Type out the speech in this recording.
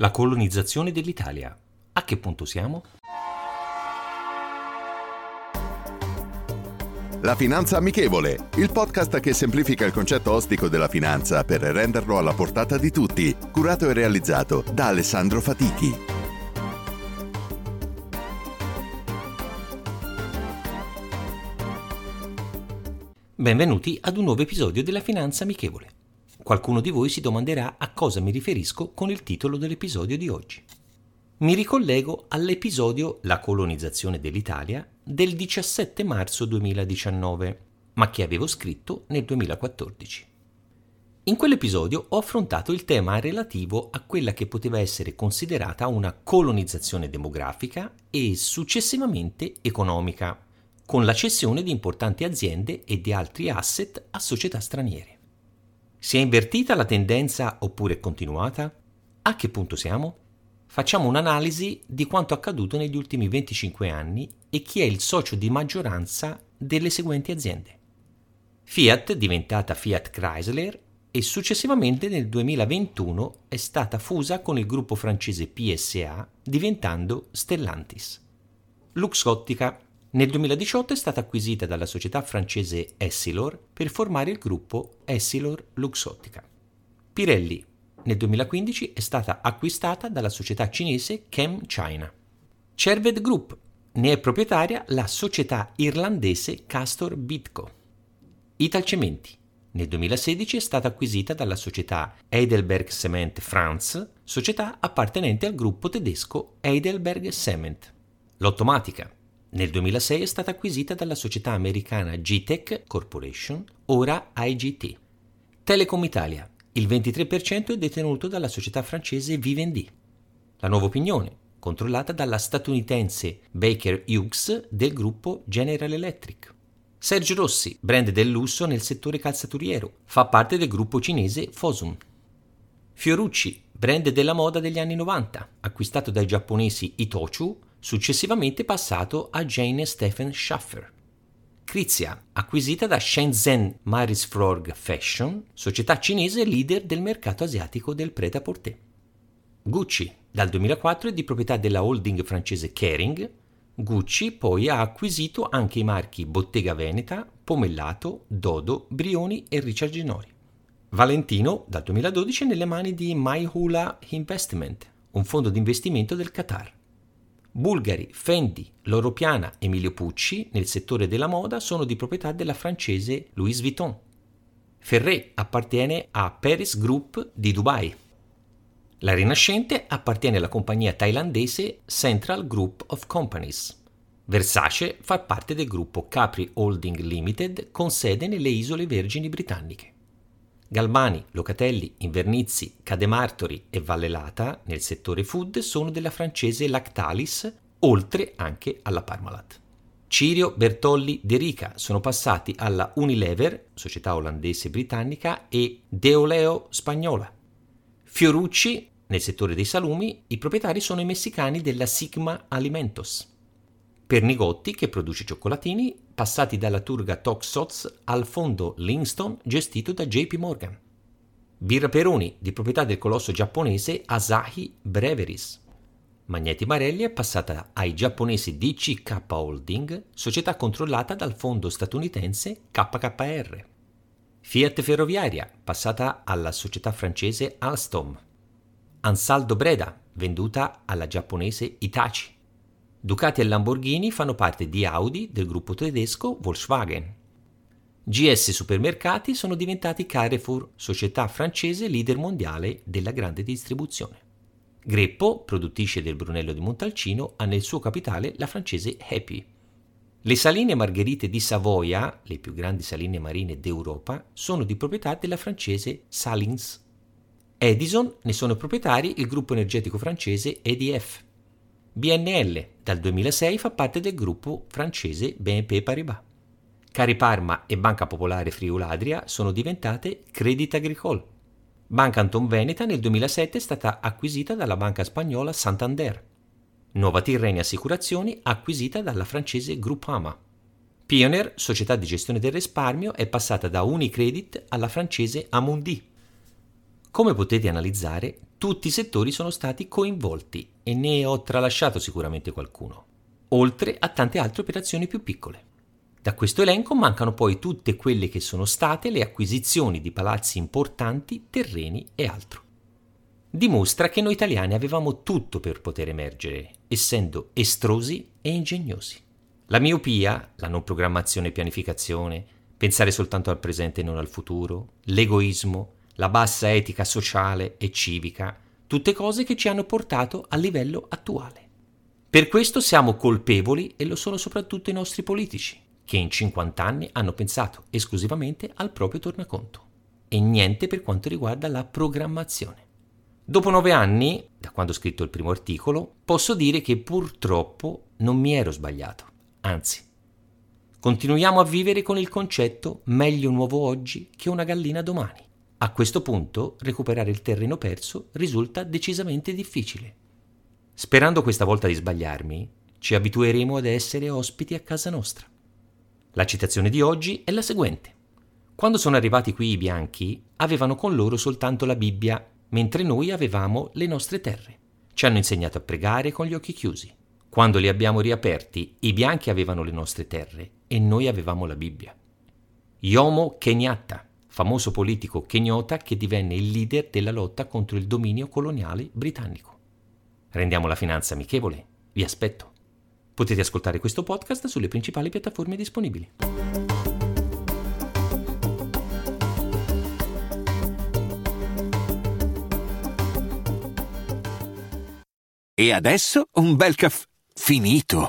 La colonizzazione dell'Italia. A che punto siamo? La Finanza Amichevole, il podcast che semplifica il concetto ostico della finanza per renderlo alla portata di tutti, curato e realizzato da Alessandro Fatichi. Benvenuti ad un nuovo episodio della Finanza Amichevole. Qualcuno di voi si domanderà a cosa mi riferisco con il titolo dell'episodio di oggi. Mi ricollego all'episodio La colonizzazione dell'Italia del 17 marzo 2019, ma che avevo scritto nel 2014. In quell'episodio ho affrontato il tema relativo a quella che poteva essere considerata una colonizzazione demografica e successivamente economica, con la cessione di importanti aziende e di altri asset a società straniere. Si è invertita la tendenza oppure è continuata? A che punto siamo? Facciamo un'analisi di quanto accaduto negli ultimi 25 anni e chi è il socio di maggioranza delle seguenti aziende. Fiat, diventata Fiat Chrysler, e successivamente nel 2021 è stata fusa con il gruppo francese PSA, diventando Stellantis. Luxottica, nel 2018 è stata acquisita dalla società francese Essilor per formare il gruppo Essilor Luxottica. Pirelli, nel 2015 è stata acquistata dalla società cinese Chem China. Cerved Group, ne è proprietaria la società irlandese Castor Bitco. Italcementi, nel 2016 è stata acquisita dalla società Heidelberg Cement France, società appartenente al gruppo tedesco Heidelberg Cement. L'Automatica, nel 2006 è stata acquisita dalla società americana G-Tech Corporation, ora IGT. Telecom Italia, il 23% è detenuto dalla società francese Vivendi. La Nuova Pignone, controllata dalla statunitense Baker Hughes del gruppo General Electric. Sergio Rossi, brand del lusso nel settore calzaturiero, fa parte del gruppo cinese Fosun. Fiorucci, brand della moda degli anni 90, acquistato dai giapponesi Itochu, successivamente passato a Jane Stephen Schaffer. Crizia, acquisita da Shenzhen Maris Frog Fashion, società cinese leader del mercato asiatico del prêt-à-porter. Gucci, dal 2004 è di proprietà della holding francese Kering. Gucci poi ha acquisito anche i marchi Bottega Veneta, Pomellato, Dodo, Brioni e Richard Ginori. Valentino, dal 2012 è nelle mani di Maihula Investment, un fondo di investimento del Qatar. Bulgari, Fendi, Loro Piana, Emilio Pucci nel settore della moda sono di proprietà della francese Louis Vuitton. Ferré appartiene a Paris Group di Dubai. La Rinascente appartiene alla compagnia thailandese Central Group of Companies. Versace fa parte del gruppo Capri Holding Limited con sede nelle Isole Vergini Britanniche. Galbani, Locatelli, Invernizi, Cademartori e Vallelata nel settore food sono della francese Lactalis, oltre anche alla Parmalat. Cirio, Bertolli, De Rica sono passati alla Unilever, società olandese britannica, e Deoleo spagnola. Fiorucci, nel settore dei salumi, i proprietari sono i messicani della Sigma Alimentos. Pernigotti, che produce cioccolatini, passati dalla turga Toxoz al fondo Livingston gestito da JP Morgan. Birra Peroni, di proprietà del colosso giapponese Asahi Breweries. Magneti Marelli è passata ai giapponesi DCK Holding, società controllata dal fondo statunitense KKR. Fiat Ferroviaria, passata alla società francese Alstom. Ansaldo Breda, venduta alla giapponese Hitachi. Ducati e Lamborghini fanno parte di Audi del gruppo tedesco Volkswagen. GS Supermercati sono diventati Carrefour, società francese leader mondiale della grande distribuzione. Greppo, produttrice del Brunello di Montalcino, ha nel suo capitale la francese Happy. Le saline Margherite di Savoia, le più grandi saline marine d'Europa, sono di proprietà della francese Salins. Edison ne sono proprietari il gruppo energetico francese EDF. BNL dal 2006 fa parte del gruppo francese BNP Paribas. CariParma e Banca Popolare Friuli Adria sono diventate Crédit Agricole. Banca Anton Veneta nel 2007 è stata acquisita dalla banca spagnola Santander. Nuova Tirrenia Assicurazioni acquisita dalla francese Groupama. Pioneer, società di gestione del risparmio, è passata da Unicredit alla francese Amundi. Come potete analizzare, tutti i settori sono stati coinvolti e ne ho tralasciato sicuramente qualcuno, oltre a tante altre operazioni più piccole. Da questo elenco mancano poi tutte quelle che sono state le acquisizioni di palazzi importanti, terreni e altro. Dimostra che noi italiani avevamo tutto per poter emergere, essendo estrosi e ingegnosi. La miopia, la non programmazione e pianificazione, pensare soltanto al presente e non al futuro, l'egoismo, la bassa etica sociale e civica, tutte cose che ci hanno portato al livello attuale. Per questo siamo colpevoli e lo sono soprattutto i nostri politici, che in 50 anni hanno pensato esclusivamente al proprio tornaconto e niente per quanto riguarda la programmazione. Dopo 9 anni, da quando ho scritto il primo articolo, posso dire che purtroppo non mi ero sbagliato, anzi. Continuiamo a vivere con il concetto meglio un uovo oggi che una gallina domani. A questo punto recuperare il terreno perso risulta decisamente difficile. Sperando questa volta di sbagliarmi, ci abitueremo ad essere ospiti a casa nostra. La citazione di oggi è la seguente. Quando sono arrivati qui i bianchi, avevano con loro soltanto la Bibbia, mentre noi avevamo le nostre terre. Ci hanno insegnato a pregare con gli occhi chiusi. Quando li abbiamo riaperti, i bianchi avevano le nostre terre e noi avevamo la Bibbia. Jomo Kenyatta, famoso politico kenyota che divenne il leader della lotta contro il dominio coloniale britannico. Rendiamo la finanza amichevole, vi aspetto. Potete ascoltare questo podcast sulle principali piattaforme disponibili. E adesso un bel caffè finito.